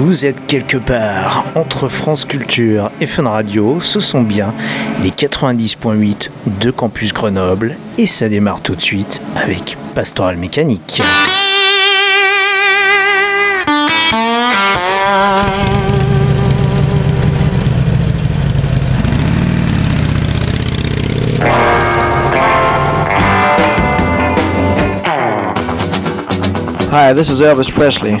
Vous êtes quelque part entre France Culture et Fun Radio, ce sont bien les 90.8 de Campus Grenoble et ça démarre tout de suite avec Pastoral Mécanique. Hi, this is Elvis Presley.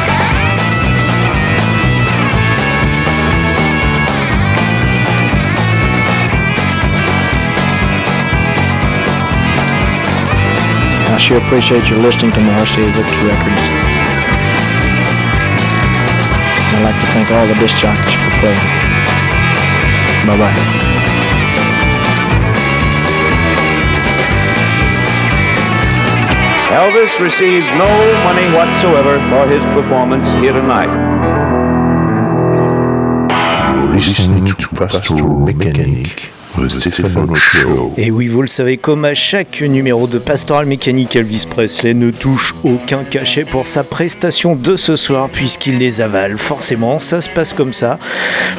I sure appreciate you listening to Marcy records. I'd like to thank all the disc jockeys for playing. Bye-bye. Elvis receives no money whatsoever for his performance here tonight. You're listening to Pastoral Mécanique. Le Stéphane Show. Et oui, vous le savez, comme à chaque numéro de Pastoral Mécanique, Elvis Presley ne touche aucun cachet pour sa prestation de ce soir puisqu'il les avale. Forcément, ça se passe comme ça.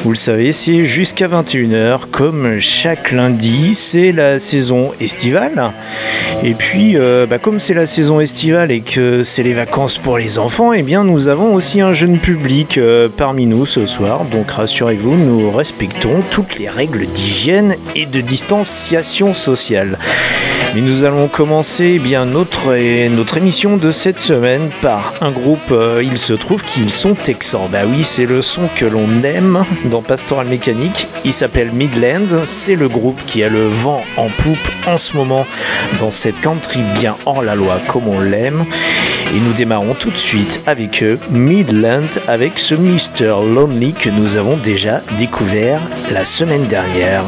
Vous le savez, c'est jusqu'à 21h, comme chaque lundi, c'est la saison estivale. Et puis, comme c'est la saison estivale et que c'est les vacances pour les enfants, eh bien, nous avons aussi un jeune public parmi nous ce soir. Donc, rassurez-vous, nous respectons toutes les règles d'hygiène et de distanciation sociale. Mais nous allons commencer notre émission de cette semaine par un groupe, il se trouve qu'ils sont texans. Bah oui, c'est le son que l'on aime dans Pastoral Mécanique. Il s'appelle Midland, c'est le groupe qui a le vent en poupe en ce moment dans cette country bien hors la loi comme on l'aime. Et nous démarrons tout de suite avec eux, Midland, avec ce Mr. Lonely que nous avons déjà découvert la semaine dernière.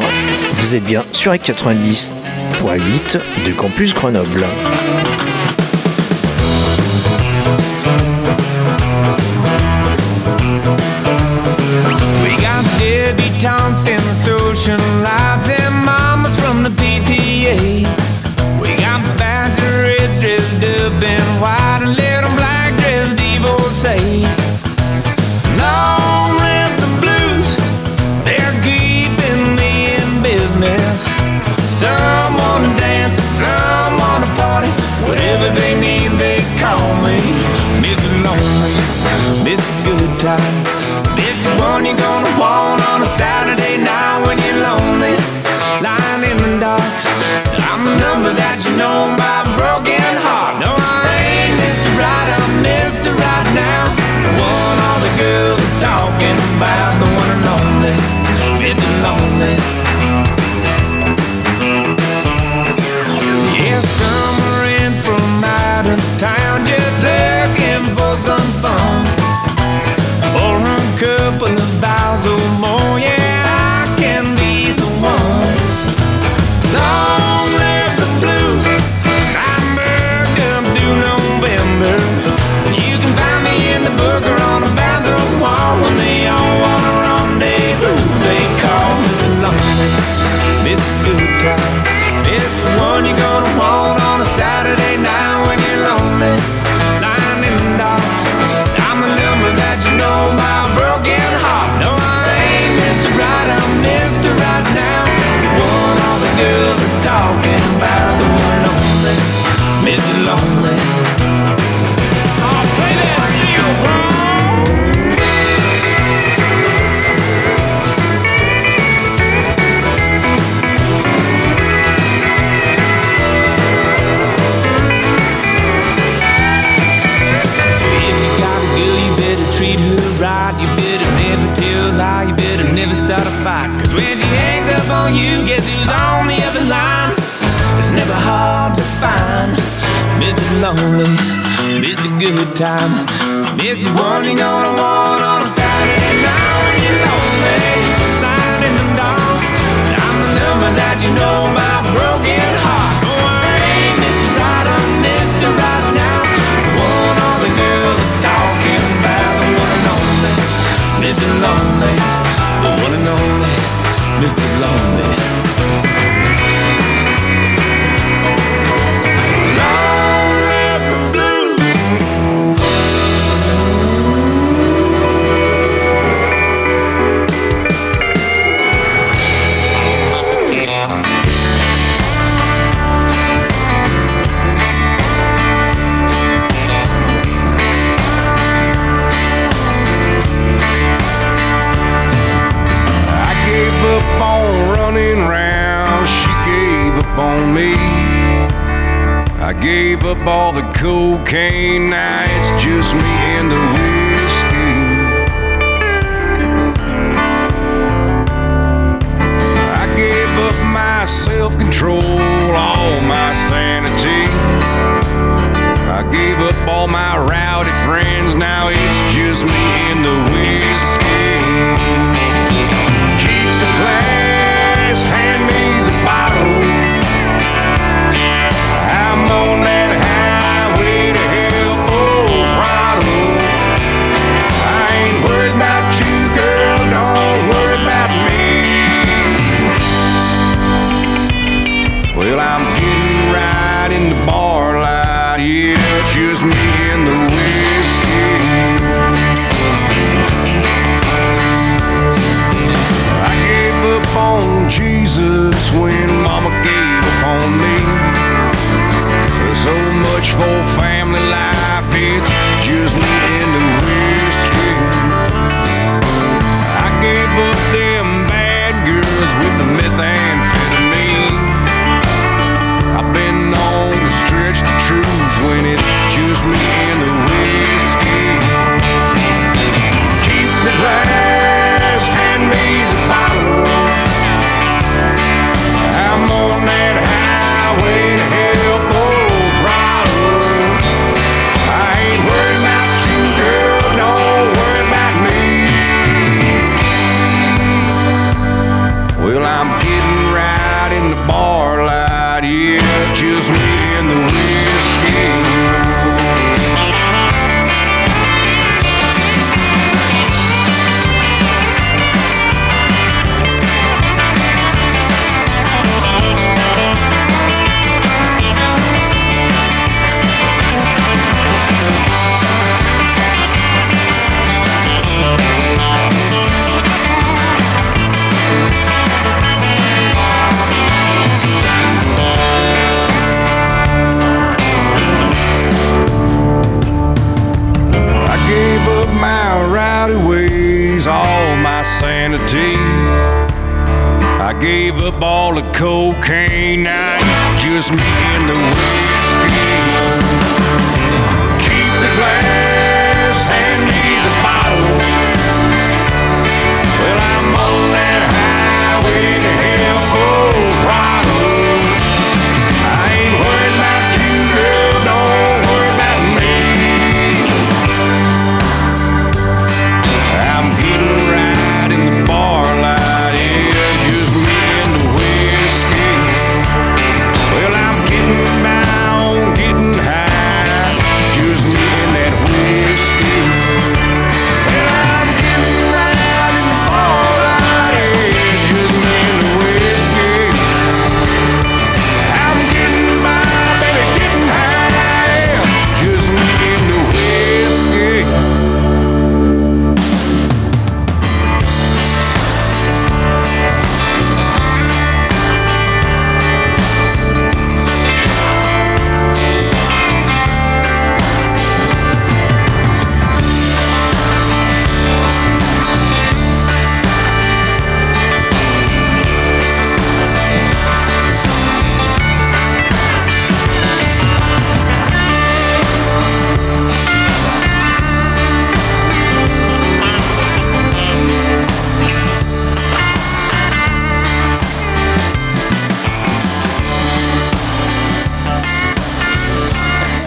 Vous êtes bien sur les 90.8 de Campus Grenoble. We got Debbie Thompson, social lives, and mamas from the PTA. We got bachelors dressed up in white and little black dressed divorcees. Long live the blues, they're keeping me in business. Some wanna dance, some wanna party. Whatever they need, they call me Mr. Lonely, Mr. Good Time, Mr. One you're gonna want on a Saturday night when you're lonely, lying in the dark. I'm the number that you know by broken heart. No, I ain't Mr. Right, I'm Mr. Right now. The one all the girls are talking about, the one lonely, Mr. Lonely. Summer in from out of town, just looking for some fun. For a couple of hours or more, yeah, I can be the one. Long live the blues, I'm burned up through November. You can find me in the book or on a bathroom wall. When they all want a rendezvous, they call Mr. Lonely, Mr. Good Time. It's the one you're gonna want on a Saturday night when you're lonely, lying in the dark. I'm the number that you know by a broken heart. No, I ain't Mr. Right, I'm Mr. Right now. The one all the girls are talking about, the one lonely, Mr. Lonely. Oh, play that steel drum. lonely. Missed a good time. Missed the one you're gonna want on a Saturday night when you're lonely. Lying in the dark. I'm the number that you know my broken heart. No, I ain't Mr. Right, I'm Mr. Right now. The one all the girls are talking about. The one and only, Mr. Lonely. The one and only, Mr. Lonely. On me, I gave up all the cocaine. Now it's just me and the whiskey. I gave up my self-control, all my sanity. I gave up all my rowdy friends. Now it's just me and the whiskey. Keep the glass, hand me the bottle. I'm on that highway to hell, full throttle. I ain't worried about you, girl, don't worry about me. Well, I'm getting right in the bar light, yeah, it's just me and the whiskey. I gave up on Jesus when Mama gave up on me. So much for family life, it's just me and the whiskey. I gave up them bad girls with the methamphetamine. I've been known to stretch the truth when it's just me and the whiskey. Keep the glass, hand me the bottle. I'm on that highway to hell for. That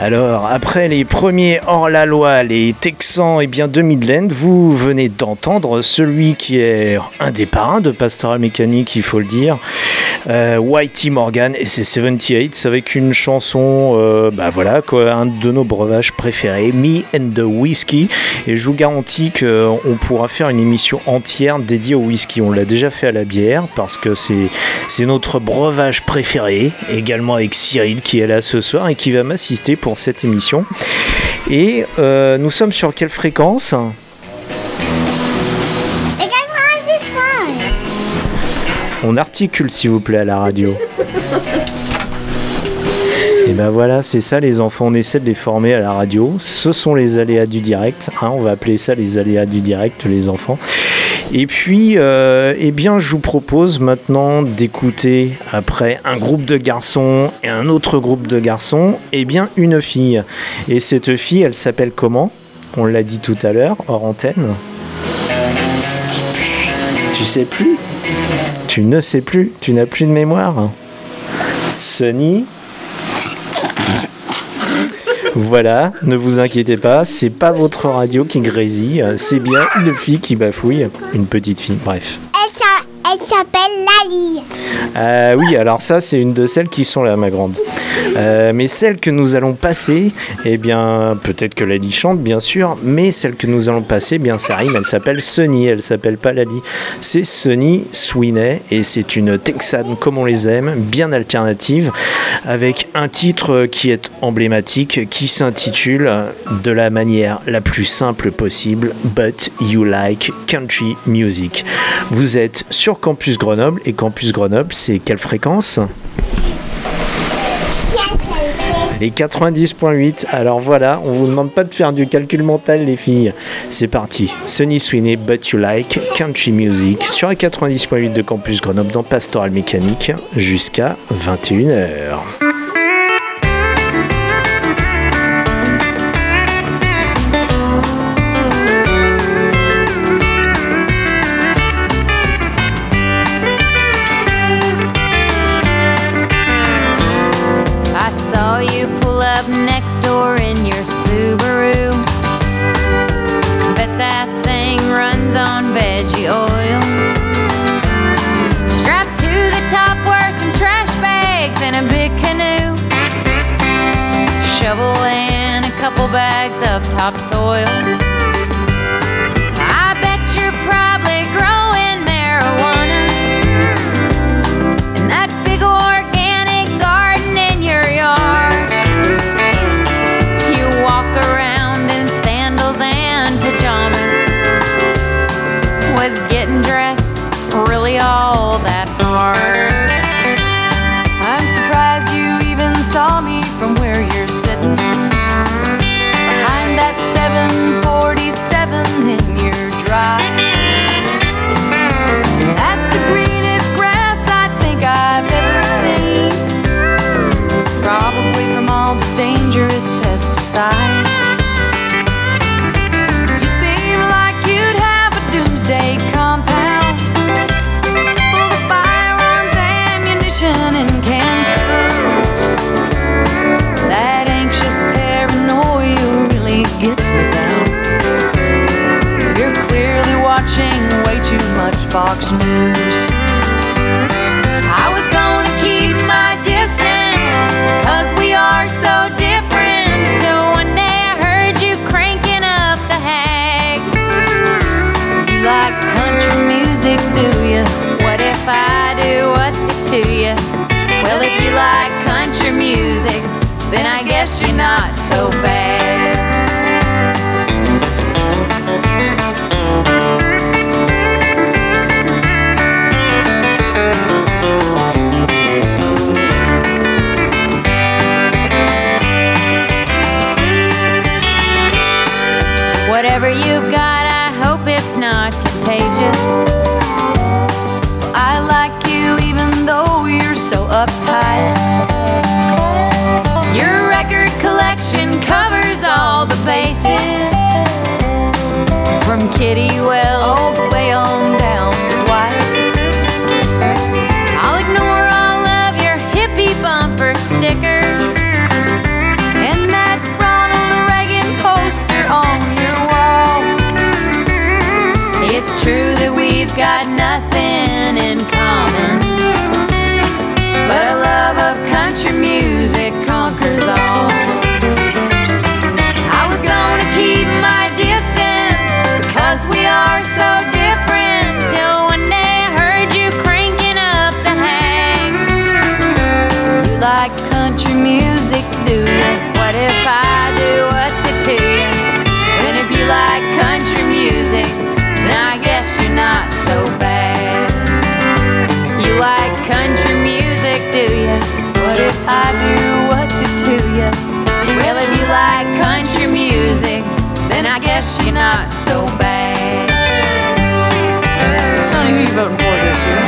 Alors, après les premiers hors-la-loi, les Texans, de Midland, vous venez d'entendre celui qui est un des parrains de Pastoral Mécanique, il faut le dire, Whitey Morgan et ses 78's avec une chanson, un de nos breuvages préférés, Me and the Whiskey. Et je vous garantis qu'on pourra faire une émission entière dédiée au whisky. On l'a déjà fait à la bière parce que c'est notre breuvage préféré, également avec Cyril qui est là ce soir et qui va m'assister pour cette émission. Et nous sommes sur quelle fréquence ? On articule s'il vous plaît à la radio. Et ben voilà, c'est ça les enfants, on essaie de les former à la radio. Ce sont les aléas du direct, hein, on va appeler ça les aléas du direct les enfants. Et puis, je vous propose maintenant d'écouter après un groupe de garçons et un autre groupe de garçons, une fille. Et cette fille, elle s'appelle comment ? On l'a dit tout à l'heure, hors antenne. Tu sais plus ? Tu ne sais plus ? Tu n'as plus de mémoire ? Sunny ? Voilà, ne vous inquiétez pas, c'est pas votre radio qui grésille, c'est bien une fille qui bafouille, une petite fille, bref. Elle s'appelle Lali. Oui, alors ça c'est une de celles qui sont là, ma grande. Mais celle que nous allons passer, peut-être que Lali chante, bien sûr, mais celle que nous allons passer, ça rime, elle s'appelle Sunny, elle s'appelle pas Lali. C'est Sunny Sweeney et c'est une Texane comme on les aime, bien alternative, avec un titre qui est emblématique, qui s'intitule de la manière la plus simple possible, But You Like Country Music. Vous êtes sur Campus Grenoble et Campus Grenoble, c'est quelle fréquence ? Les 90.8, alors voilà, on vous demande pas de faire du calcul mental les filles. C'est parti, Sunny Sweeney, But You Like Country Music sur la 90.8 de Campus Grenoble dans Pastoral Mécanique jusqu'à 21h. Bags of topsoil. I bet you're probably growing marijuana in that big organic garden in your yard. You walk around in sandals and pajamas. Was getting dressed really all that hard? I'm surprised you even saw me from where you're sitting. 747 in your drive. That's the greenest grass I think I've ever seen. It's probably from all the dangerous pesticides. You seem like you'd have a doomsday compound full of firearms, ammunition, and canned foods. That anxious paranoia really gets me. Way too much Fox News. I was gonna keep my distance, 'cause we are so different, till one day I heard you cranking up the Hag. You like country music, do ya? What if I do, what's it to ya? Well, if you like country music, then I guess you're not so bad. Whatever you've got, I hope it's not contagious. I like you even though you're so uptight. Your record collection covers all the bases, from Kitty Wells all the way on down to White. I'll ignore all of your hippie bumper stickers and that country music do you? What if I do, what's it to you? And if you like country music, then I guess you're not so bad. You like country music, do you? What if I do, what's it to you? Well, if you like country music, then I guess you're not so bad. Sonny, who are you voting for this year?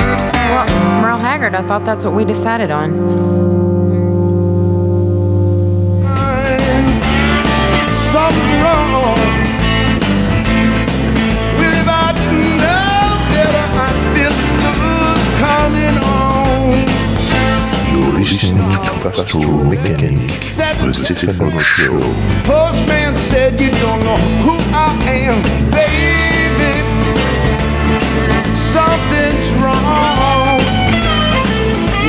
Well, Merle Haggard, I thought that's what we decided on. Something wrong. Well, if I didn't know better, I'd feel the blues calling on. You're listening to Pastoral Mécanique, the Stéphane show. Postman said you don't know who I am, baby. Something's wrong.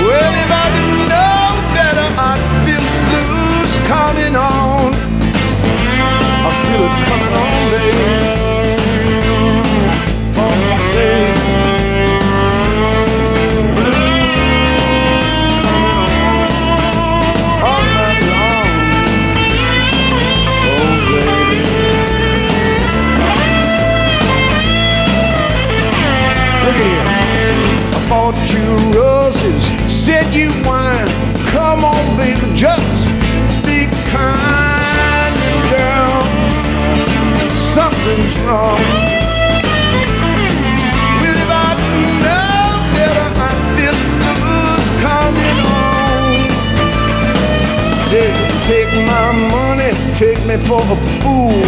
Well, if I didn't know better, I'd feel the blues coming on. I feel it coming on, baby. On, baby. Blues coming on all night long. Oh, baby. Look at here. I bought you roses, sent you wine. Come on, baby, just be kind, girl. Something's wrong. Well, if I didn't know better, I'd feel the blues coming on. Take my money, take me for a fool.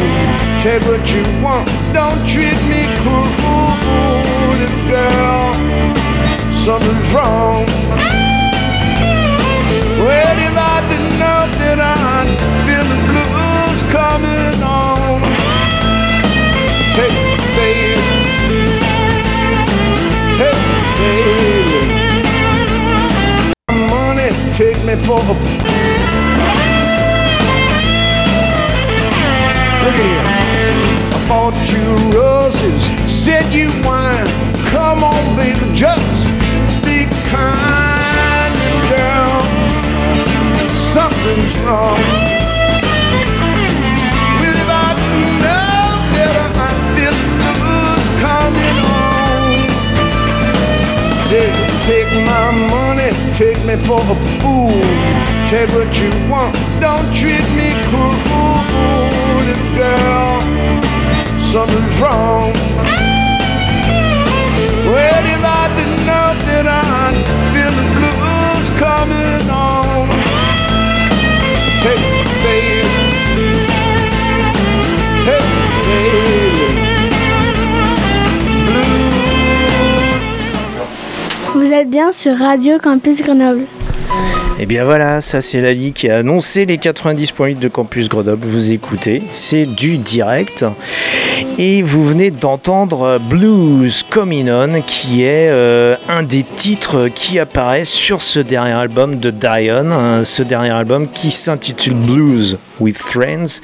Take what you want, don't treat me cruel. Girl, something's wrong. Well, if I didn't know that I'd feel the blues coming on. Hey, baby. Hey, baby. Money, take me for a look here. I bought you roses, sent you wine. Come on, baby, just be kind, girl. Something's wrong. Well, if I didn't know better, I'd feel the blues coming on. Take my money, take me for a fool. Take what you want, don't treat me cruel, girl. Something's wrong. Well, if I didn't know that I'd feel the blues coming on. Hey, baby. Hey, baby. Blues. Vous êtes bien sur Radio Campus Grenoble. Et bien voilà, ça c'est Lali qui a annoncé les 90.8 de Campus Grenoble. Vous écoutez, c'est du direct. Et vous venez d'entendre Blues Coming On, qui est un des titres qui apparaît sur ce dernier album de Dion. Ce dernier album qui s'intitule Blues with Friends.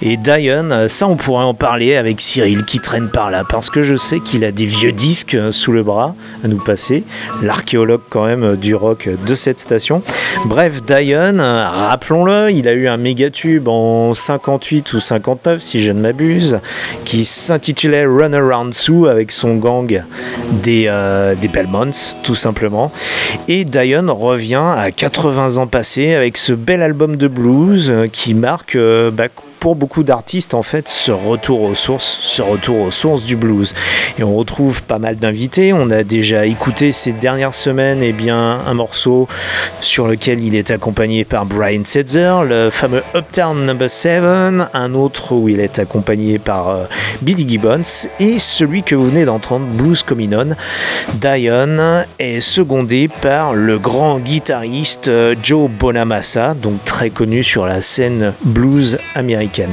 Et Dion, ça on pourrait en parler avec Cyril qui traîne par là. Parce que je sais qu'il a des vieux disques sous le bras à nous passer. L'archéologue quand même du rock de cette station. Bref, Dion, rappelons-le, il a eu un méga tube en 58 ou 59 si je ne m'abuse, qui s'intitulait Run Around Sue avec son gang des Belmonts tout simplement. Et Dion revient à 80 ans passés avec ce bel album de blues qui marque pour beaucoup d'artistes en fait ce retour aux sources du blues. Et on retrouve pas mal d'invités. On a déjà écouté ces dernières semaines un morceau sur lequel il est accompagné par Brian Setzer, le fameux Uptown No. 7, un autre où il est accompagné par Billy Gibbons, et celui que vous venez d'entendre, Blues Coming On, Dion, est secondé par le grand guitariste Joe Bonamassa, donc très connu sur la scène blues américaine. américaine.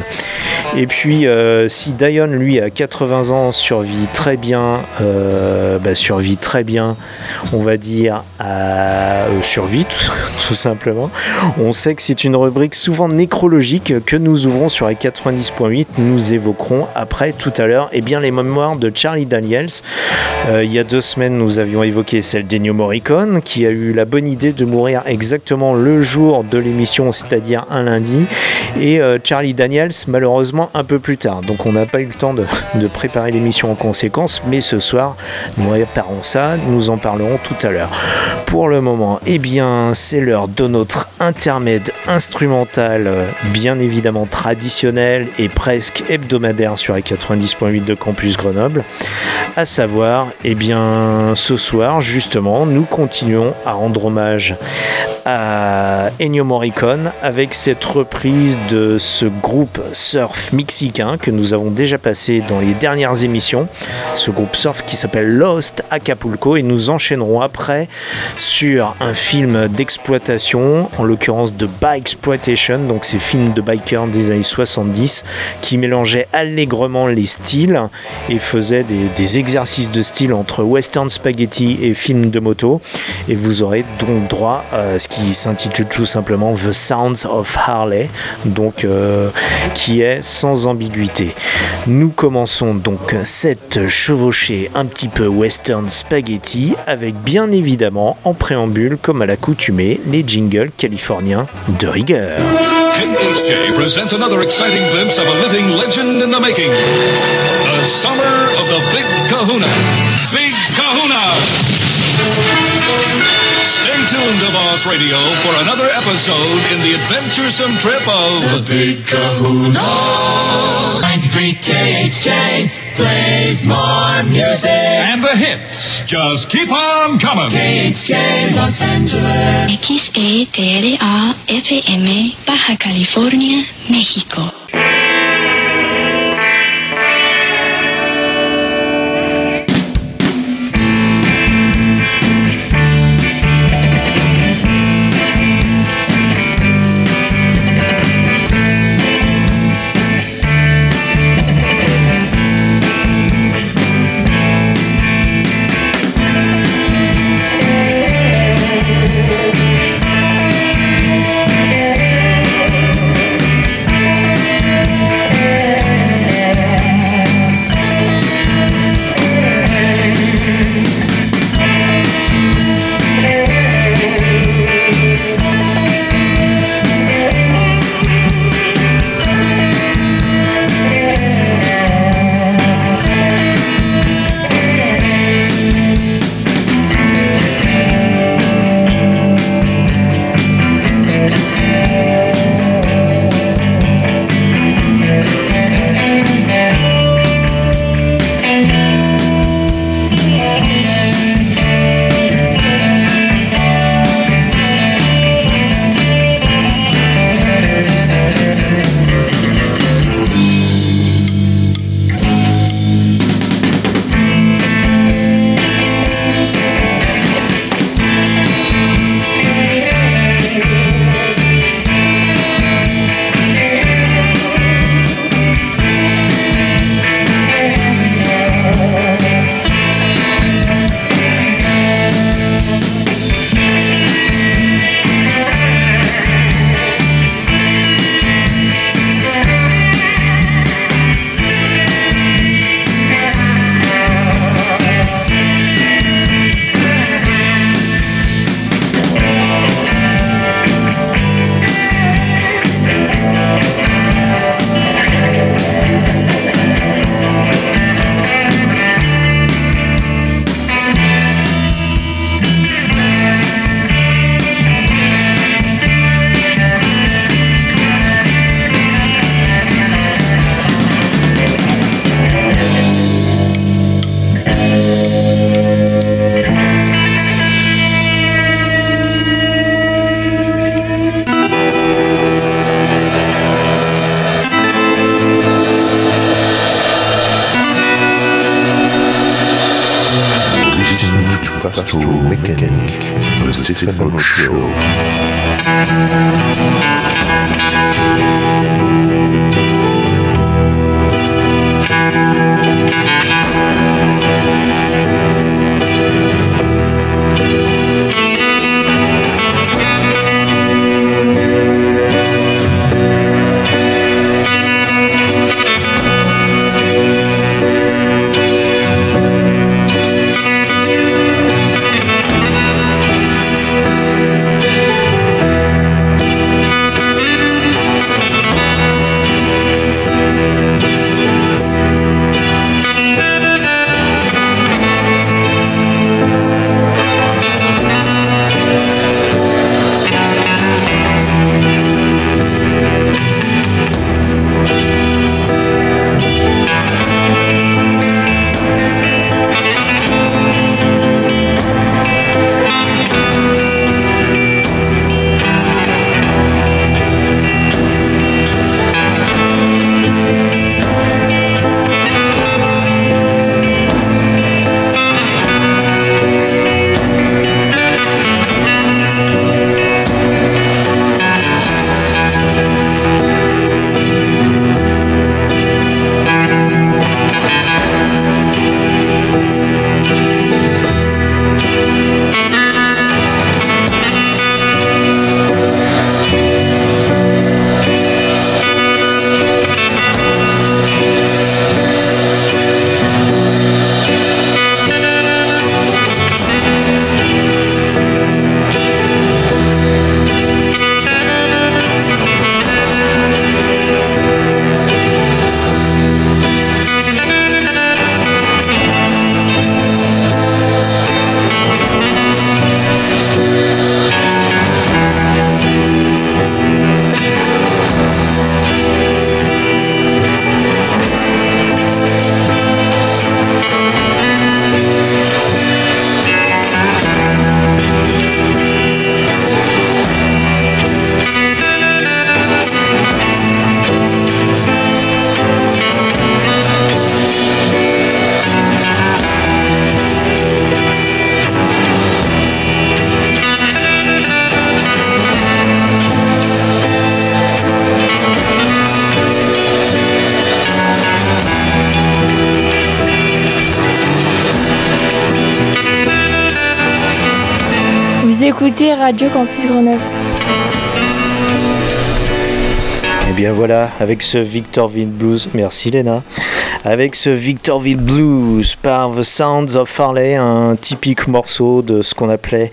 Et puis si Dion, lui, à 80 ans, survit très bien, on va dire survit tout simplement, on sait que c'est une rubrique souvent nécrologique que nous ouvrons sur les 90.8. Nous évoquerons après, tout à l'heure, les mémoires de Charlie Daniels. Il y a 2 semaines, nous avions évoqué celle d'Ennio Morricone, qui a eu la bonne idée de mourir exactement le jour de l'émission, c'est-à-dire un lundi, et Charlie Daniels, malheureusement, un peu plus tard. Donc on n'a pas eu le temps de préparer l'émission en conséquence, mais ce soir, nous réparons ça, nous en parlerons tout à l'heure. Pour le moment, c'est l'heure de notre intermède instrumental, bien évidemment traditionnel et presque hebdomadaire sur les 90.8 de Campus Grenoble, à savoir, ce soir, justement, nous continuons à rendre hommage à Ennio Morricone avec cette reprise de ce groupe surf mexicain que nous avons déjà passé dans les dernières émissions, ce groupe surf qui s'appelle Lost Acapulco, et nous enchaînerons après sur un film d'exploitation, en l'occurrence de Bikesploitation, donc ces films de bikers des années 70 qui mélangeaient allègrement les styles et faisaient des exercices de style entre western spaghetti et film de moto, et vous aurez donc droit à ce qui s'intitule tout simplement The Sounds of Harley, donc qui est sans ambiguïté. Nous commençons donc cette chevauchée un petit peu western spaghetti avec, bien évidemment, en préambule comme à l'accoutumée, les jingles californiens de rigueur. KHK presents another exciting glimpse of a living legend in the making. The summer of the Big Kahuna. Big Kahuna! Stay tuned to Boss Radio for another episode in the adventuresome trip of the Big Kahuna. 93 KHK plays more music. And the hits just keep on coming. KHK Los Angeles. XATRAFM, Baja California, Mexico. Show. écoutez Radio Campus Grenoble. Et bien voilà, avec ce Victorville Blues, merci Léna, avec ce Victorville Blues par The Sounds of Harley, un typique morceau de ce qu'on appelait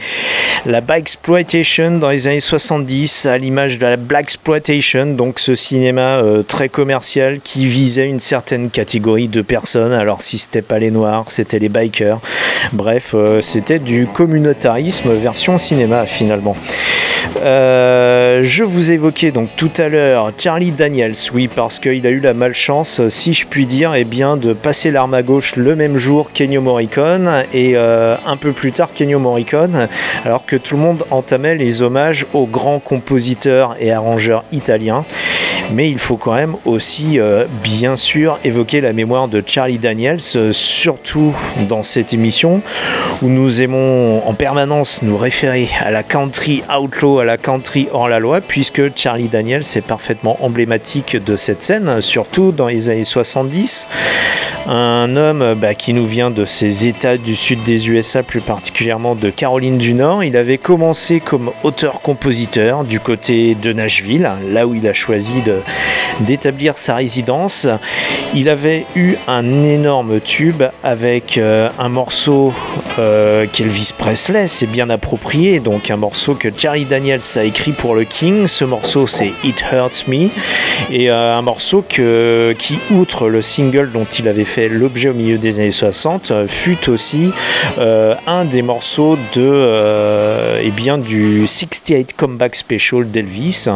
la Blaxploitation dans les années 70, à l'image de la Blaxploitation, donc ce cinéma très commercial qui visait une certaine catégorie de personnes. Alors si c'était pas les noirs, c'était les bikers. Bref, c'était du communautarisme version cinéma finalement. Je vous évoquais donc tout à l'heure Charlie Daniels, oui, parce qu'il a eu la malchance, si je puis dire, eh bien, de passer l'arme à gauche le même jour qu'Ennio Morricone et un peu plus tard qu'Ennio Morricone, alors que tout le monde entamait les hommages aux grands compositeurs et arrangeurs italiens. Mais il faut quand même aussi, bien sûr, évoquer la mémoire de Charlie Daniels, surtout dans cette émission où nous aimons en permanence nous référer à la country outlaw, à la country hors-la-loi, puisque Charlie Daniels est parfaitement emblématique de cette scène, surtout dans les années 70. Un homme qui nous vient de ces États du sud des USA, plus particulièrement de Caroline du Nord. Il avait commencé comme auteur-compositeur du côté de Nashville, là où il a choisi d'établir sa résidence. Il avait eu un énorme tube avec un morceau qu'Elvis Presley s'est bien approprié, donc un morceau que Charlie Daniels a écrit pour le King. Ce morceau, c'est It Hurts Me, et un morceau qui, outre le single dont il avait fait l'objet au milieu des années 60, fut aussi un des morceaux du 68 Comeback Special d'Elvis,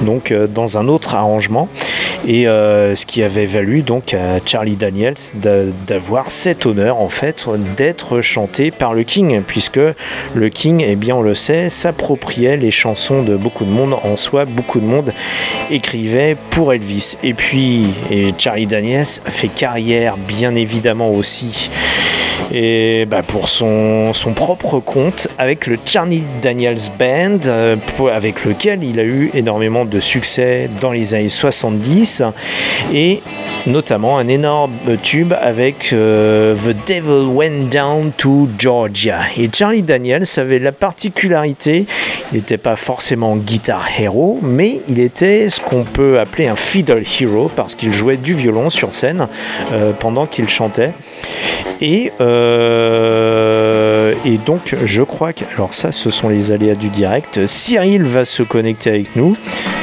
donc dans un autre arrangement, et ce qui avait valu donc à Charlie Daniels d'avoir cet honneur en fait d'être chanté par le King, puisque le King, eh bien on le sait, s'appropriait les chansons de beaucoup de monde. En soi, beaucoup de monde écrivait pour Elvis, et Charlie Daniels fait carrière bien évidemment aussi pour son propre compte avec le Charlie Daniels Band, avec lequel il a eu énormément de succès dans les années 70, et notamment un énorme tube avec The Devil Went Down To Georgia. Et Charlie Daniels avait la particularité, il n'était pas forcément guitar hero, mais il était ce qu'on peut appeler un fiddle hero, parce qu'il jouait du violon sur scène pendant qu'il chantait. Et donc je crois que, alors ça ce sont les aléas du direct, Cyril va se connecter avec nous.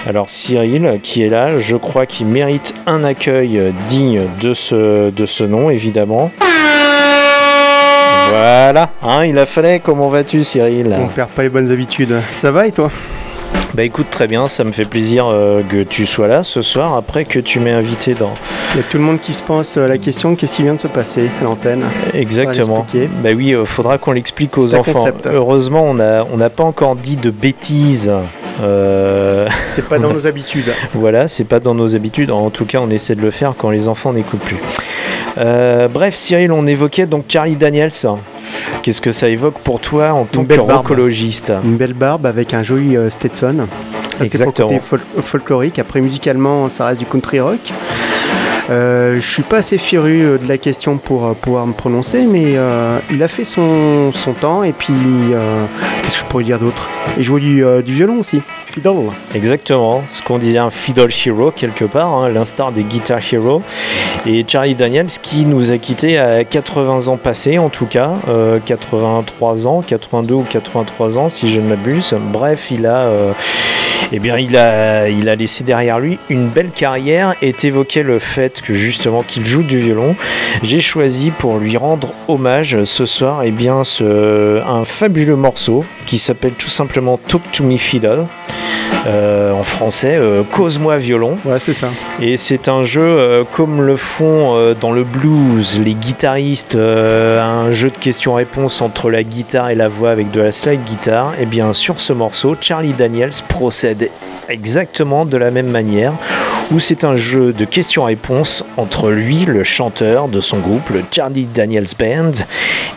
Alors Cyril qui est là, je crois qu'il mérite un accueil digne de ce nom évidemment. Voilà, il a fallu. Comment vas-tu Cyril? On perd pas les bonnes habitudes. Ça va et toi? Écoute, très bien, ça me fait plaisir que tu sois là ce soir, après que tu m'aies invité dans... Il y a tout le monde qui se pose la question, qu'est-ce qui vient de se passer à l'antenne? Exactement, oui, faudra qu'on l'explique aux enfants. Concept. Heureusement, on n'a pas encore dit de bêtises. C'est pas dans nos habitudes. Voilà, c'est pas dans nos habitudes, en tout cas on essaie de le faire quand les enfants n'écoutent plus. Bref Cyril, on évoquait donc Charlie Daniels. Qu'est-ce que ça évoque pour toi en tant que rocologiste? Une belle barbe avec un joli Stetson. Ça, exactement. C'est pour le côté folklorique. Après, musicalement, ça reste du country rock. Je suis pas assez férue de la question pour pouvoir me prononcer, mais il a fait son temps, et puis qu'est-ce que je pourrais dire d'autre? Il jouait du violon aussi, fiddle. Exactement, ce qu'on disait un fiddle hero quelque part, l'instar des guitar heroes. Et Charlie Daniels qui nous a quittés à 80 ans passés, en tout cas 83 ans, 82 ou 83 ans si je ne m'abuse. Bref, il a laissé derrière lui une belle carrière, et évoquait le fait que justement qu'il joue du violon. J'ai choisi pour lui rendre hommage ce soir un fabuleux morceau qui s'appelle tout simplement Talk to Me Fiddle, en français Cause-moi violon. Ouais, c'est ça. Et c'est un jeu comme le font dans le blues les guitaristes, un jeu de questions-réponses entre la guitare et la voix avec de la slide guitare. Et bien sur ce morceau, Charlie Daniels procède exactement de la même manière, où c'est un jeu de questions-réponses entre lui, le chanteur de son groupe, le Charlie Daniels Band,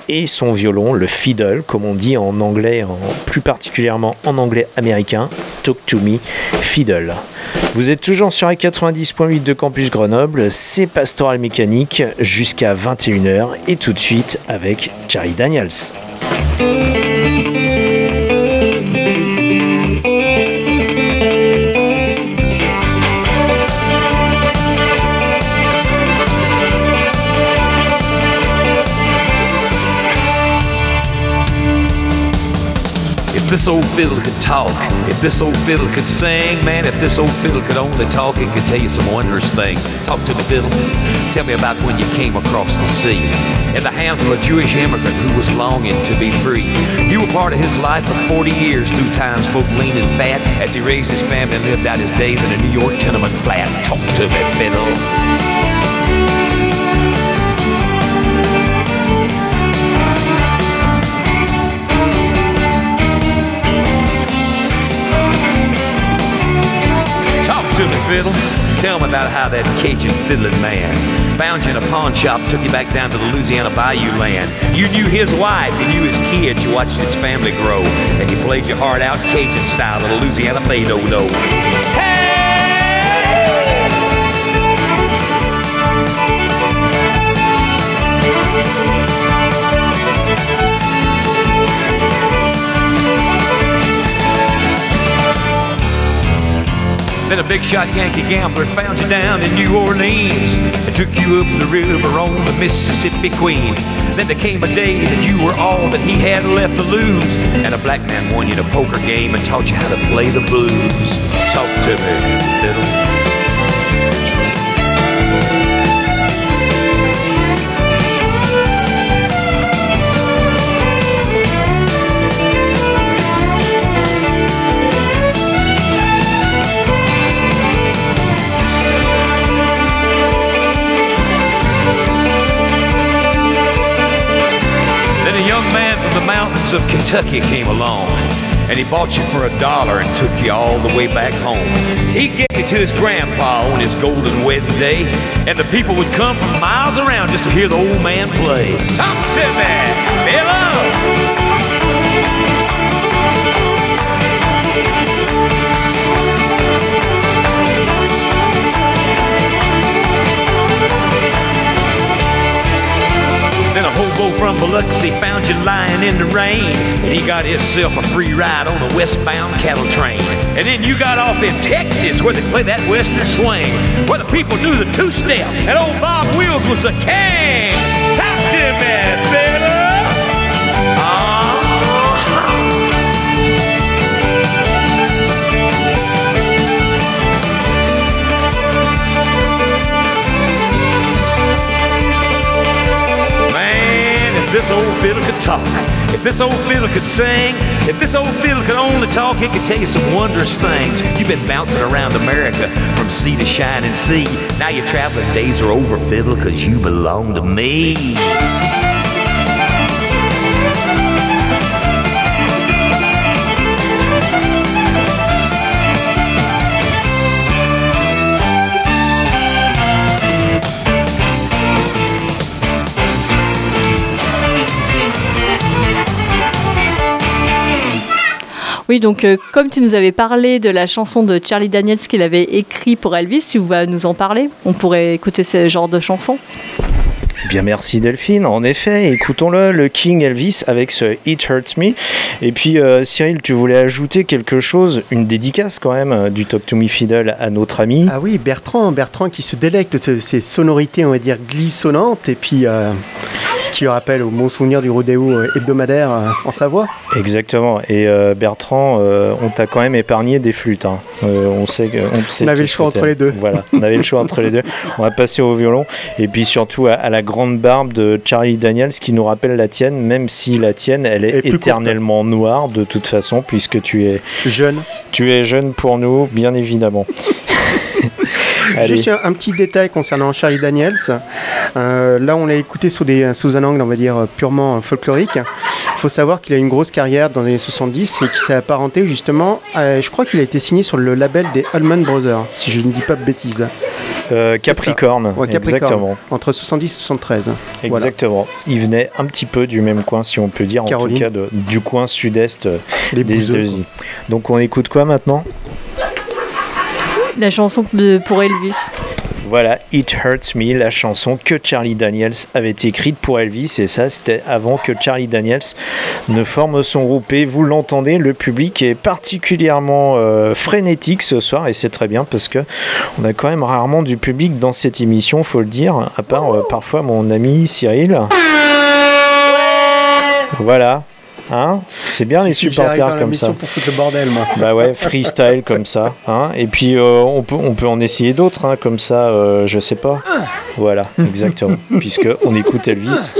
et son violon, le fiddle, comme on dit en anglais, plus particulièrement en anglais américain, Talk to Me Fiddle. Vous êtes toujours sur la 90.8 de Campus Grenoble, c'est Pastoral Mécanique jusqu'à 21h, et tout de suite avec Charlie Daniels. this old fiddle could talk, if this old fiddle could sing, man, if this old fiddle could only talk, it could tell you some wondrous things. Talk to the fiddle. Tell me about when you came across the sea and the handful of Jewish immigrant who was longing to be free. You were part of his life for 40 years through times both lean and fat as he raised his family and lived out his days in a New York tenement flat. Talk to me, fiddle. Fiddle. Tell me about how that Cajun fiddling man found you in a pawn shop, took you back down to the Louisiana bayou land. You knew his wife, you knew his kids, you watched his family grow, and you played your heart out Cajun style of the Louisiana fado-do. Then a big shot Yankee gambler found you down in New Orleans and took you up the river on the Mississippi Queen. Then there came a day that you were all that he had left to lose, and a black man won you in a poker game and taught you how to play the blues. Talk to me, fiddle. Mountains of Kentucky came along, and he bought you for $1 and took you all the way back home. He gave you to his grandpa on his golden wedding day, and the people would come from miles around just to hear the old man play. Talk to me, Bill. Then a hobo from Biloxi found you lying in the rain, and he got himself a free ride on the westbound cattle train. And then you got off in Texas where they play that western swing, where the people knew the two-step, and old Bob Wills was the king. Talk to me, fella. If this old fiddle could talk, if this old fiddle could sing, if this old fiddle could only talk, it could tell you some wondrous things. You've been bouncing around America from sea to shining sea. Now your traveling days are over, fiddle, 'cause you belong to me. Oui, donc comme tu nous avais parlé de la chanson de Charlie Daniels qu'il avait écrite pour Elvis, tu vas nous en parler. On pourrait écouter ce genre de chanson. Bien, merci Delphine. En effet, écoutons-le, le King Elvis avec ce It Hurts Me. Et puis Cyril, tu voulais ajouter quelque chose, une dédicace quand même du Talk to Me Fiddle à notre ami. Ah oui, Bertrand qui se délecte de ces sonorités, on va dire, glissonnantes, et puis qui rappelle au bon souvenir du rodéo hebdomadaire en Savoie. Exactement. Et Bertrand, on t'a quand même épargné des flûtes. Hein. On avait le choix entre les deux. Voilà, on avait le choix entre les deux. On va passer au violon et puis surtout à la grande barbe de Charlie Daniels qui nous rappelle la tienne, même si la tienne elle est éternellement noire de toute façon, puisque tu es jeune. Tu es jeune pour nous, bien évidemment. Allez. Juste un petit détail concernant Charlie Daniels. Là, on l'a écouté sous un angle, on va dire, purement folklorique. Il faut savoir qu'il a une grosse carrière dans les années 70 et qu'il s'est apparenté justement. Je crois qu'il a été signé sur le label des Allman Brothers, si je ne dis pas de bêtises. Capricorne. Ouais, exactement. Entre 70 et 73. Exactement. Voilà. Il venait un petit peu du même coin, si on peut dire, Caroline. En tout cas du coin sud-est des États-Unis. Donc, on écoute quoi maintenant ? La chanson pour Elvis. Voilà, It Hurts Me, la chanson que Charlie Daniels avait écrite pour Elvis. Et ça, c'était avant que Charlie Daniels ne forme son groupe. Et vous l'entendez, le public est particulièrement frénétique ce soir. Et c'est très bien parce qu'on a quand même rarement du public dans cette émission, il faut le dire. À part parfois mon ami Cyril. Voilà. Hein, c'est bien les supporters comme ça. Pour foutre le bordel, moi. Bah ouais, freestyle comme ça. Hein. Et puis on peut en essayer d'autres, hein, comme ça, je sais pas. Voilà, exactement. Puisque on écoute Elvis.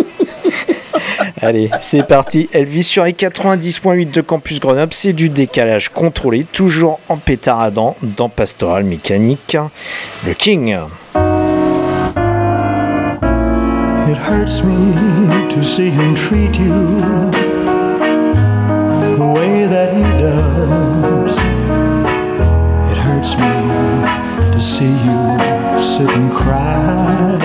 Allez, c'est parti. Elvis sur les 90.8 de Campus Grenoble. C'est du décalage contrôlé, toujours en pétaradant dans Pastoral Mécanique. Le King. It hurts me to see him treat you the way that he does. It hurts me to see you sit and cry.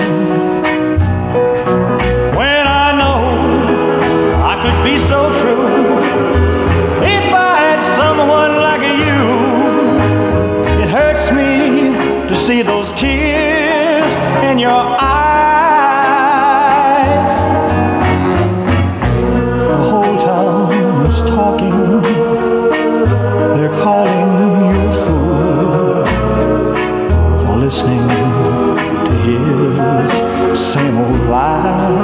Be so true if I had someone like you. It hurts me to see those tears in your eyes. The whole town is talking, they're calling you a fool for listening to his same old lies.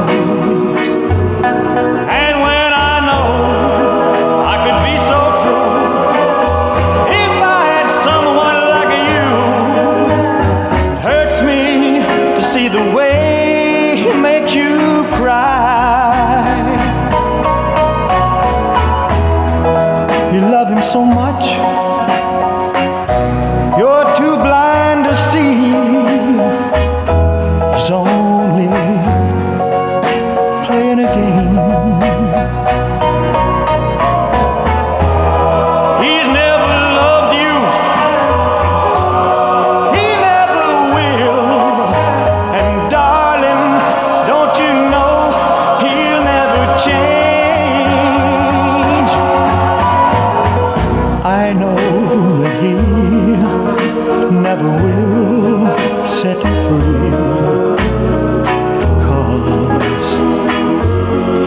And so much you're too blind to see. He's only playing a game. He's never loved you, he never will, and darling, don't you know he'll never change. I know that he never will set you free,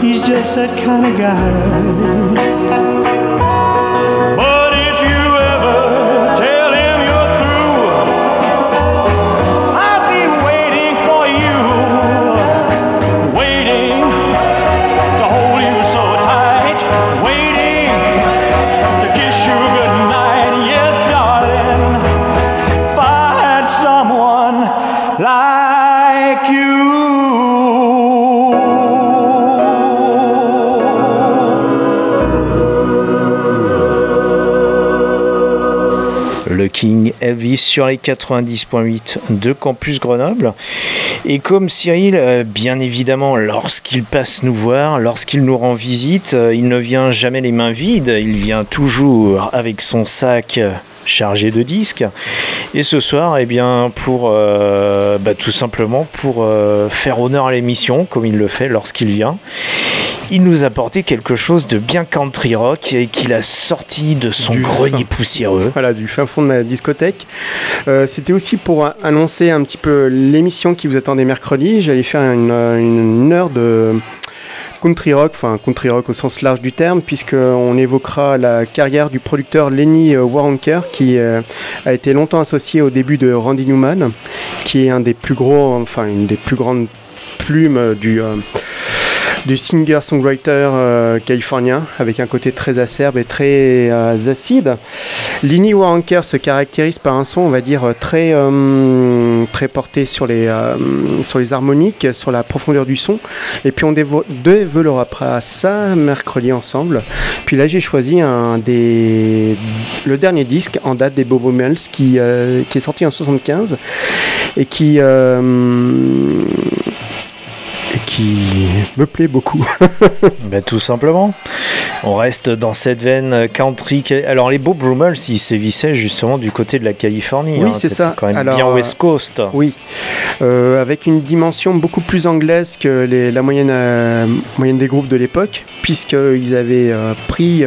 because he's just that kind of guy. But if you ever tell him you're through, I'll be waiting for you, waiting to hold you so tight, waiting to kiss you goodbye. King Elvis sur les 90.8 de Campus Grenoble. Et comme Cyril, bien évidemment, lorsqu'il passe nous voir, lorsqu'il nous rend visite, il ne vient jamais les mains vides, il vient toujours avec son sac chargé de disques. Et ce soir, eh bien, tout simplement pour faire honneur à l'émission, comme il le fait lorsqu'il vient, il nous a apporté quelque chose de bien country rock et qu'il a sorti de son grenier poussiéreux. Voilà, du fin fond de la discothèque. C'était aussi pour annoncer un petit peu l'émission qui vous attendait mercredi. J'allais faire une heure de country rock, enfin country rock au sens large du terme, puisqu'on évoquera la carrière du producteur Lenny Waronker, qui a été longtemps associé au début de Randy Newman, qui est une des plus grandes plumes du singer-songwriter californien, avec un côté très acerbe et très acide. Lenny Waronker se caractérise par un son, on va dire, très porté sur les harmoniques, sur la profondeur du son. Et puis on développera ça mercredi ensemble. Puis là, j'ai choisi le dernier disque en date des Beau Brummels, qui est sorti en 1975 et qui me plaît beaucoup. Tout simplement. On reste dans cette veine country. Alors les Beau Brummels, ils sévissaient justement du côté de la Californie. Oui, hein, c'est ça. Quand même. Alors, bien West Coast. Oui, avec une dimension beaucoup plus anglaise que la moyenne des groupes de l'époque, puisqu'ils avaient pris,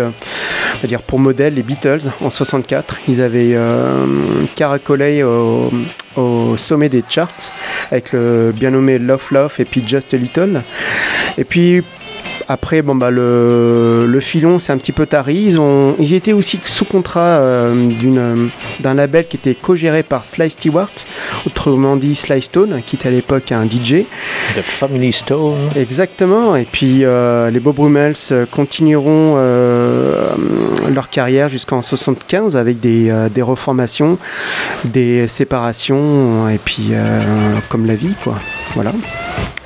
pour modèle, les Beatles en 1964. Ils avaient caracolé au sommet des charts avec le bien nommé Love Love et puis Just a Little. Et puis Après, bon, bah, le filon c'est un petit peu tari. Ils étaient aussi sous contrat d'un label qui était co-géré par Sly Stewart, autrement dit Sly Stone, qui était à l'époque un DJ. The Family Stone. Exactement. Et puis les Beau Brummels continueront leur carrière jusqu'en 75 avec des reformations, des séparations, et puis comme la vie, quoi. Voilà.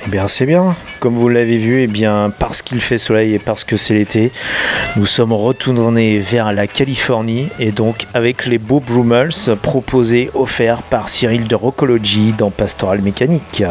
Eh bien, c'est bien. Comme vous l'avez vu, eh bien, parce qu'il fait soleil et parce que c'est l'été, nous sommes retournés vers la Californie et donc avec les Beau Brummels proposés, offerts par Cyril de Rockology dans Pastoral Mécanique.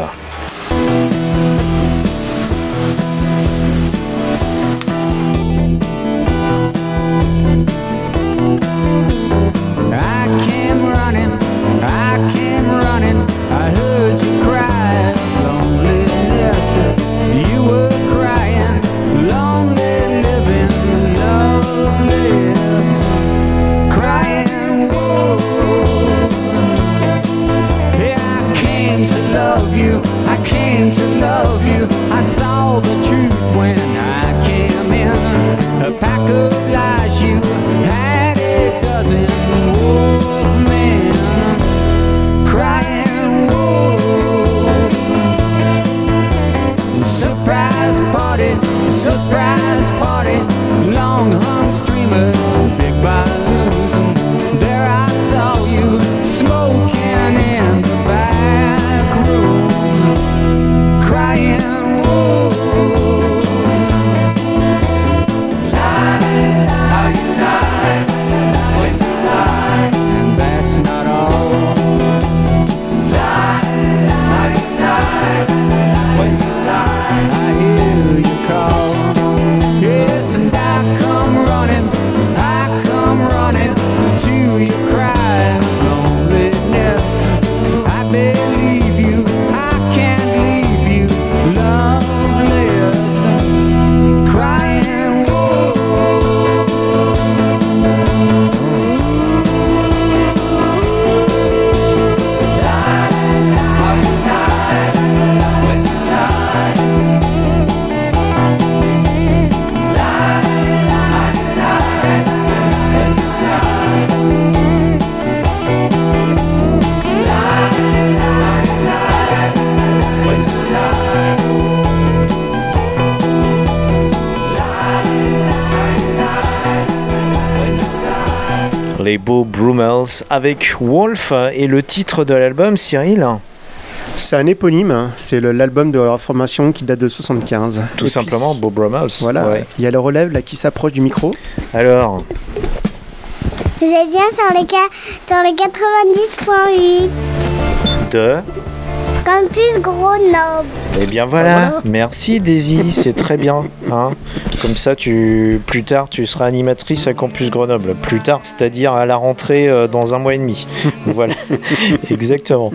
Beau Brummels avec Wolf. Et le titre de l'album, Cyril, c'est un éponyme, c'est l'album de leur formation qui date de 75 tout et simplement, puis, Beau Brummels, voilà, ouais. Il y a le relève là qui s'approche du micro. Alors vous êtes bien sur les 90.8 de Campus Grenoble. Et bien voilà, merci Daisy, c'est très bien, hein. Comme ça, plus tard, tu seras animatrice à Campus Grenoble. Plus tard, c'est-à-dire à la rentrée dans un mois et demi. Voilà, exactement.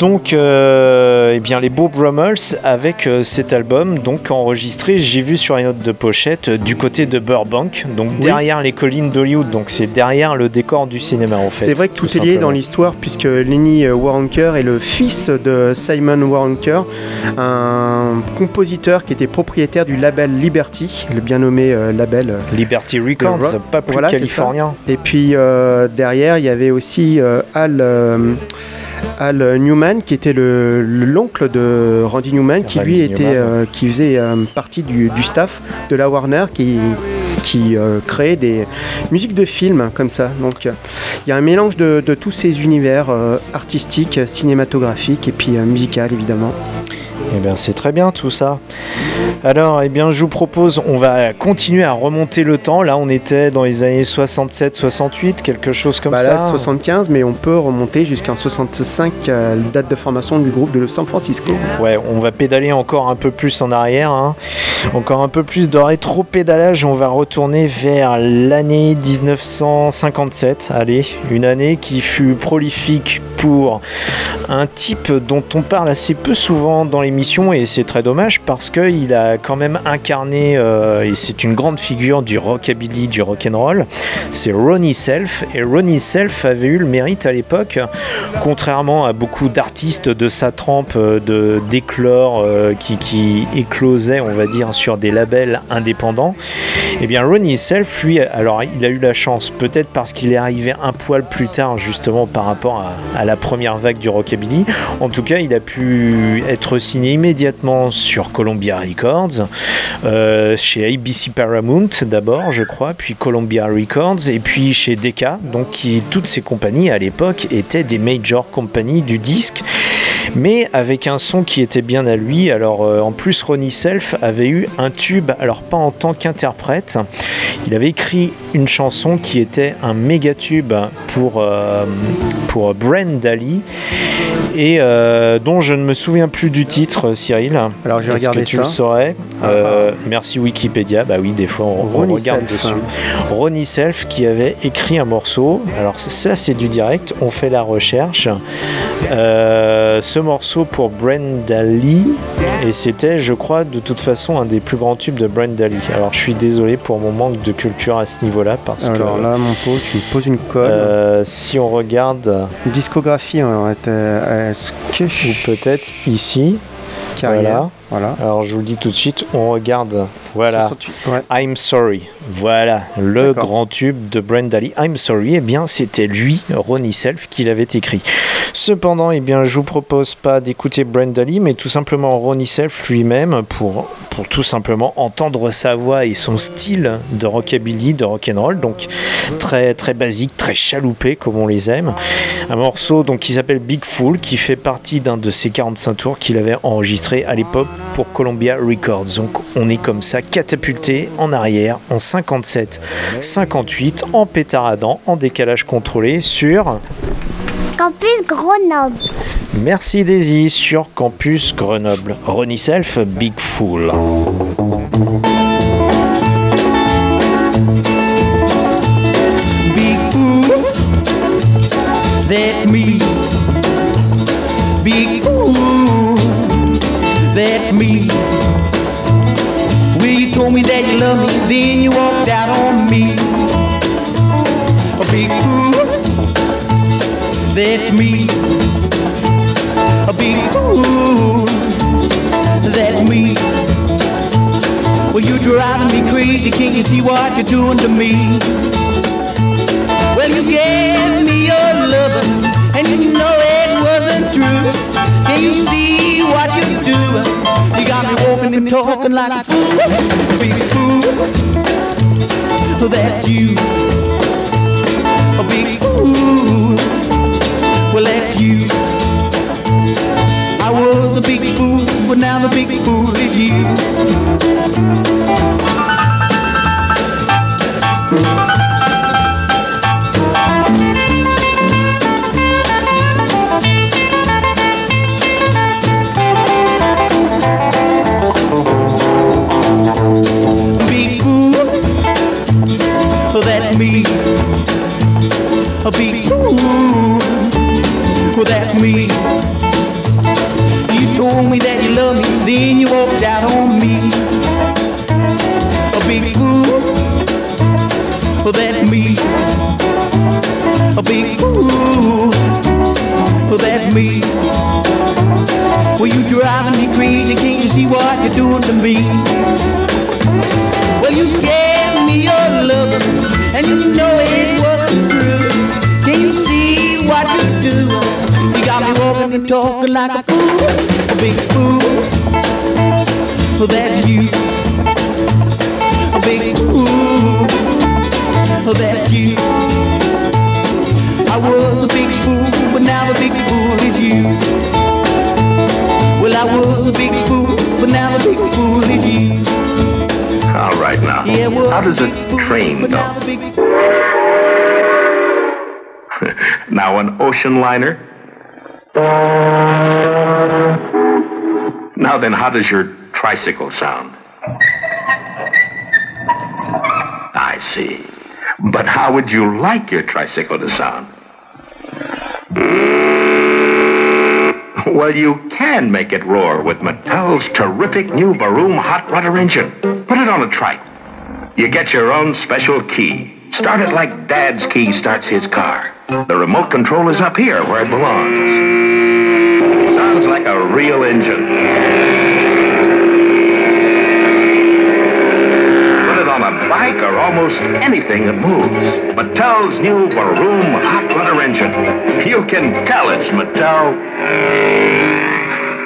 Donc, eh bien, les Beau Brummels avec cet album, donc enregistré, j'ai vu sur une note de pochette, du côté de Burbank, donc oui, derrière les collines d'Hollywood. Donc, c'est derrière le décor du cinéma, en fait. C'est vrai que tout est lié dans l'histoire, puisque Lenny Waronker est le fils de Simon Waronker, un compositeur qui était propriétaire du label Liberty. Le bien nommé label Liberty Records, pas plus voilà, californien. Et puis derrière, il y avait aussi Al Newman, qui était l'oncle de Randy Newman, qui Randy lui était, Newman. Qui faisait partie du staff de la Warner, qui créait des musiques de films comme ça. Donc il y a un mélange de tous ces univers artistiques, cinématographiques et puis musical évidemment. Eh bien, c'est très bien tout ça. Alors, eh bien, je vous propose, on va continuer à remonter le temps. Là, on était dans les années 67, 68, quelque chose comme ça. Là, 75, mais on peut remonter jusqu'en 65, date de formation du groupe de San Francisco. Ouais, on va pédaler encore un peu plus en arrière, hein. Encore un peu plus de rétro-pédalage. On va retourner tourner vers l'année 1957. Allez, une année qui fut prolifique pour un type dont on parle assez peu souvent dans l'émission, et c'est très dommage parce qu'il a quand même incarné, et c'est une grande figure du rockabilly, du rock'n'roll, c'est Ronnie Self. Et Ronnie Self avait eu le mérite à l'époque, contrairement à beaucoup d'artistes de sa trempe, d'éclore, qui éclosaient, on va dire, sur des labels indépendants. Et bien Ronnie Self, lui, alors il a eu la chance, peut-être parce qu'il est arrivé un poil plus tard justement par rapport à la première vague du rockabilly. En tout cas, il a pu être signé immédiatement sur Columbia Records, chez ABC Paramount d'abord, je crois, puis Columbia Records, et puis chez Decca. Donc toutes ces compagnies à l'époque étaient des major compagnies du disque, mais avec un son qui était bien à lui. Alors en plus, Ronnie Self avait eu un tube, alors pas en tant qu'interprète, il avait écrit une chanson qui était un méga tube pour Brenda Lee, et dont je ne me souviens plus du titre, Cyril. Alors j'ai regardé ça. Est-ce que tu le saurais? Merci Wikipédia. Bah oui, des fois on regarde dessus. Ronnie Self qui avait écrit un morceau. Alors ça c'est du direct, on fait la recherche. Ce morceau pour Brenda Lee, et c'était, je crois, de toute façon un des plus grands tubes de Brenda Lee. Alors je suis désolé pour mon manque de culture à ce niveau-là, parce que... Alors là, mon pauvre, tu me poses une colle. Si on regarde... Discographie, hein, est-ce que... Ou peut-être ici... Carrière. Voilà. Alors je vous le dis tout de suite, on regarde. Voilà. Ouais. I'm Sorry. Voilà le grand tube de Brenda Lee. I'm Sorry. Et eh bien c'était lui, Ronnie Self, qui l'avait écrit. Cependant, et eh bien je vous propose pas d'écouter Brenda Lee, mais tout simplement Ronnie Self lui-même, pour tout simplement entendre sa voix et son style de rockabilly, de rock'n'roll, donc très très basique, très chaloupé comme on les aime. Un morceau donc qui s'appelle Big Fool, qui fait partie d'un de ses 45 tours qu'il avait enregistré à l'époque pour Columbia Records. Donc on est comme ça catapulté en arrière en 57, 58, en pétaradant, en décalage contrôlé sur Campus Grenoble. Merci Daisy, sur Campus Grenoble. Ronnie Self, Big Fool. Big Fool, that's me. Big Fool, that's me. Well, you told me that you loved me, then you walked out on me. A big fool, that's me. A big fool, that's me. Well, you're driving me crazy, can't you see what you're doing to me? Well, you gave me your loving, and you know it wasn't true. Can you see what you do? You got me walking and talking like a fool. A big fool, that's you. A big fool, well, that's you. I was a big fool, but now the big fool is you. Big fool, that's me. A big fool, well, that's me. You told me that you loved me, then you walked out on me. A big fool, well, that's me. A big fool, well, that's me. Well, you driving me crazy, can't you see what you're doing to me? Well, you gave me your love, and you know it wasn't true. Can you see what you do? Got me walking and talking like a fool, a big fool. Well, that's you, a big fool. Well, that's you. I was a big fool, but now the big fool is you. Well, I was a big fool, but now the big fool is you. All right now. Yeah, well, how does a train go? Now an ocean liner. Now then, how does your tricycle sound? see. But how would you like your tricycle to sound? Well, you can make it roar with Mattel's terrific new Baroom hot rudder engine. Put it on a trike. You get your own special key. Start it like Dad's key starts his car. The remote control is up here where it belongs. It sounds like a real engine. Put it on a bike or almost anything that moves. Mattel's new Baroom hot rudder engine. You can tell it's Mattel.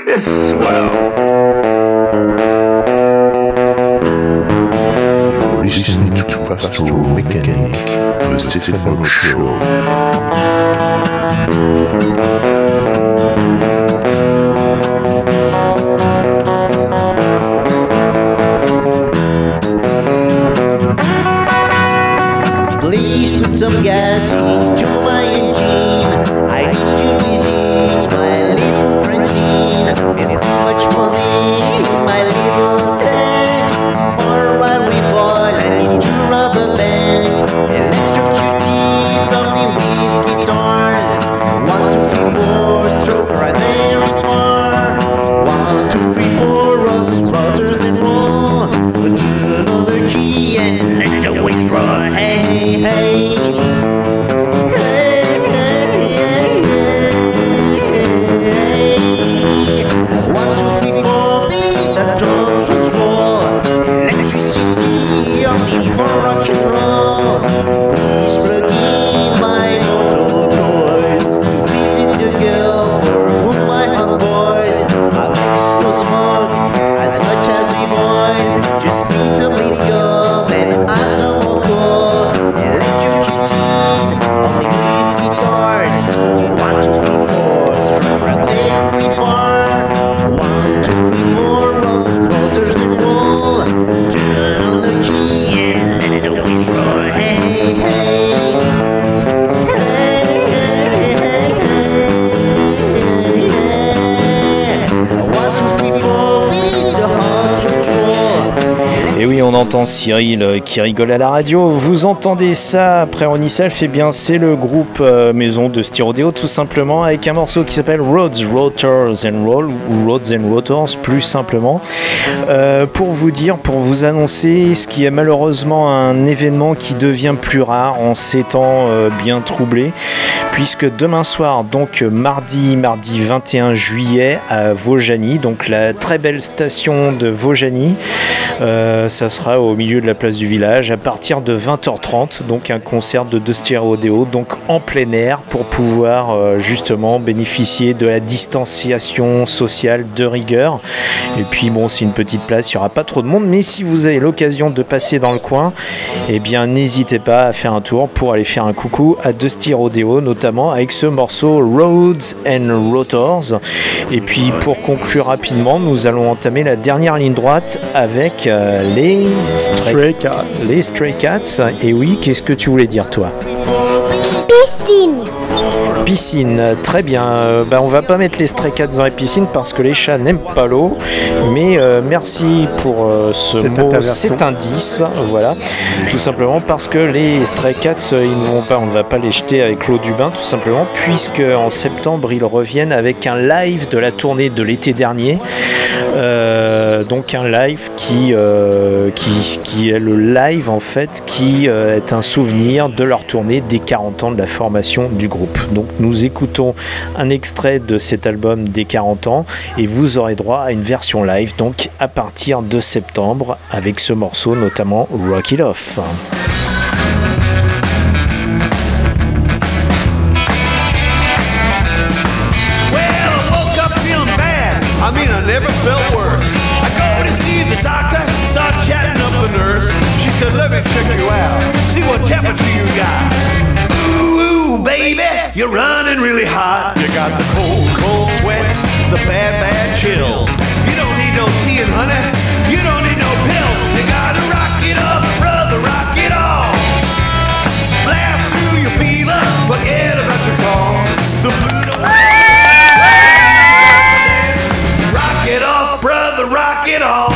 It's swell. You're listening to Pastoral Mécanique, the Stéphane Show. Please put some gas into my engine. I need to visit my little Francine. It's too much money in my little tank. For a reborn, I need to rob a bank. Electrocuted, only with guitars. 1, 2, 3, 4, stroke right there and far. 1, 2, 3, 4, roads, routers and all. Put another key and let the waves roll. Hey, hey, hey, hey, hey, hey. 1, 2, 3, 4, beat that drum should roll. Electricity only for rock and roll. Please plug in my motor doors to visit the girl for whom I have boys. I make so smoke as much as we want. Just need to please go, and I don't want to. Electrocuted, only with guitars. 1, 2, 3, 4, strap right there and far. 1, 2, 3, 4, rotors and roll. Turn on the key and let the wheels roll. Hey, hey, hey, hey, hey, hey, hey. 1, 2, 3, 4, beat the heart control. Et oui, on entend Cyril qui rigole à la radio. Vous entendez ça après Ronnie Self, et bien c'est le groupe maison de Dusty Rodeo tout simplement, avec un morceau qui s'appelle Roads, Rotors and Roll, ou Roads and Rotors plus simplement, pour vous annoncer ce qui est malheureusement un événement qui devient plus rare en ces temps bien troublés, puisque demain soir, donc mardi 21 juillet à Vaujany, donc la très belle station de Vaujany, ça sera au milieu de la place du village à partir de 20h30, donc un concert de Dusty Rodeo, donc en plein air, pour pouvoir justement bénéficier de la distanciation sociale de rigueur. Et puis bon, c'est une petite place, il n'y aura pas trop de monde, mais si vous avez l'occasion de passer dans le coin, eh bien n'hésitez pas à faire un tour pour aller faire un coucou à Dusty Rodeo, notamment avec ce morceau Roads and Rotors. Et puis pour conclure rapidement, nous allons entamer la dernière ligne droite avec les Stray Cats. Et oui, qu'est-ce que tu voulais dire toi ? Piscine, très bien. On va pas mettre les Stray Cats dans la piscine parce que les chats n'aiment pas l'eau. Mais merci pour cet indice. Voilà. Tout simplement parce que les Stray Cats, on ne va pas les jeter avec l'eau du bain, tout simplement, puisque en septembre ils reviennent avec un live de la tournée de l'été dernier. Donc un live qui est le live en fait qui est un souvenir de leur tournée des 40 ans de la formation du groupe. Donc nous écoutons un extrait de cet album des 40 ans et vous aurez droit à une version live donc à partir de septembre avec ce morceau notamment Rock It Off. You're running really hot. You got the cold sweats, the bad chills. You don't need no tea and honey. You don't need no pills. You gotta rock it up, brother, rock it all. Blast through your fever, forget about your cough. The flu don't rock it off, brother, rock it all.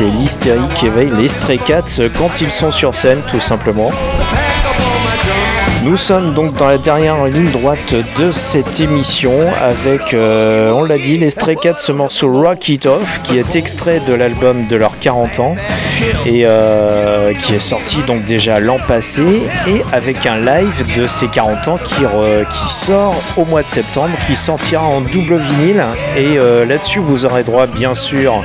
c'est l'hystérie qui éveille les Stray Cats quand ils sont sur scène, tout simplement. Nous sommes donc dans la dernière ligne droite de cette émission avec, on l'a dit, les Stray Cats, ce morceau Rock It Off qui est extrait de l'album de leurs 40 ans et qui est sorti donc déjà l'an passé, et avec un live de ces 40 ans qui sort au mois de septembre, qui sortira en double vinyle, et là-dessus vous aurez droit bien sûr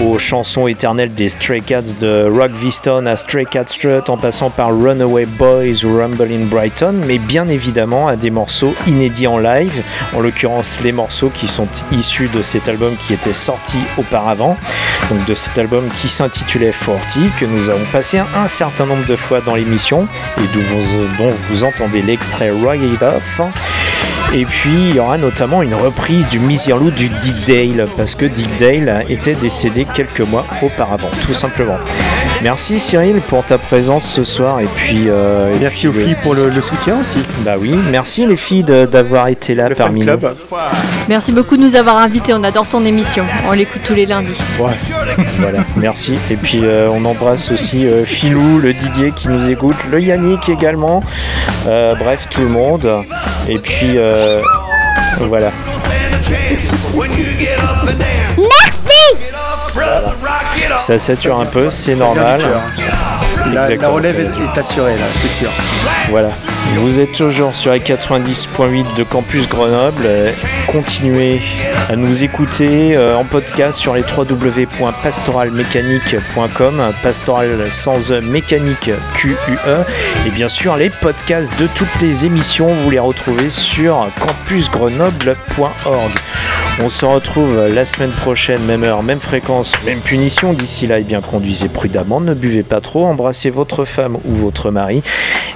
aux chansons éternelles des Stray Cats, de Rock Viston à Stray Cat Strut en passant par Runaway Boys ou Rumble in Brighton, mais bien évidemment à des morceaux inédits en live, en l'occurrence les morceaux qui sont issus de cet album qui était sorti auparavant, donc de cet album qui s'intitulait 40, que nous avons passé un certain nombre de fois dans l'émission et dont vous entendez l'extrait Rock It Off. Et puis il y aura notamment une reprise du Miserlou du Dick Dale, parce que Dick Dale était décédé quelques mois auparavant, tout simplement. Merci Cyril pour ta présence ce soir, et puis merci et puis, aux filles pour le soutien aussi. Bah oui, merci les filles d'avoir été là parmi nous. Merci beaucoup de nous avoir invités, on adore ton émission, on l'écoute tous les lundis. Ouais. Voilà, merci. Et puis on embrasse aussi Philou, le Didier qui nous écoute, le Yannick également, bref tout le monde. Et puis voilà. Merci. Ça sature un peu, c'est normal. La relève est assurée là, c'est sûr. Voilà. Vous êtes toujours sur les 90.8 de Campus Grenoble. Continuez à nous écouter en podcast sur les www.pastoralmécanique.com, pastoral sans e, mécanique QUE, et bien sûr les podcasts de toutes les émissions, vous les retrouvez sur campusgrenoble.org. On se retrouve la semaine prochaine, même heure, même fréquence, même punition. D'ici là, eh bien, conduisez prudemment, ne buvez pas trop, embrassez votre femme ou votre mari,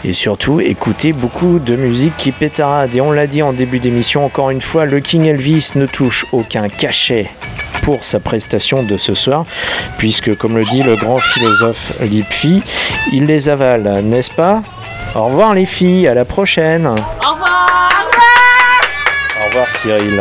et surtout écoutez beaucoup de musique qui pétarade. Et on l'a dit en début d'émission, encore une fois, le King Elvis ne touche aucun cachet pour sa prestation de ce soir, puisque, comme le dit le grand philosophe Lipfi, il les avale, n'est-ce pas ? Au revoir les filles, à la prochaine. Au revoir. Au revoir Cyril.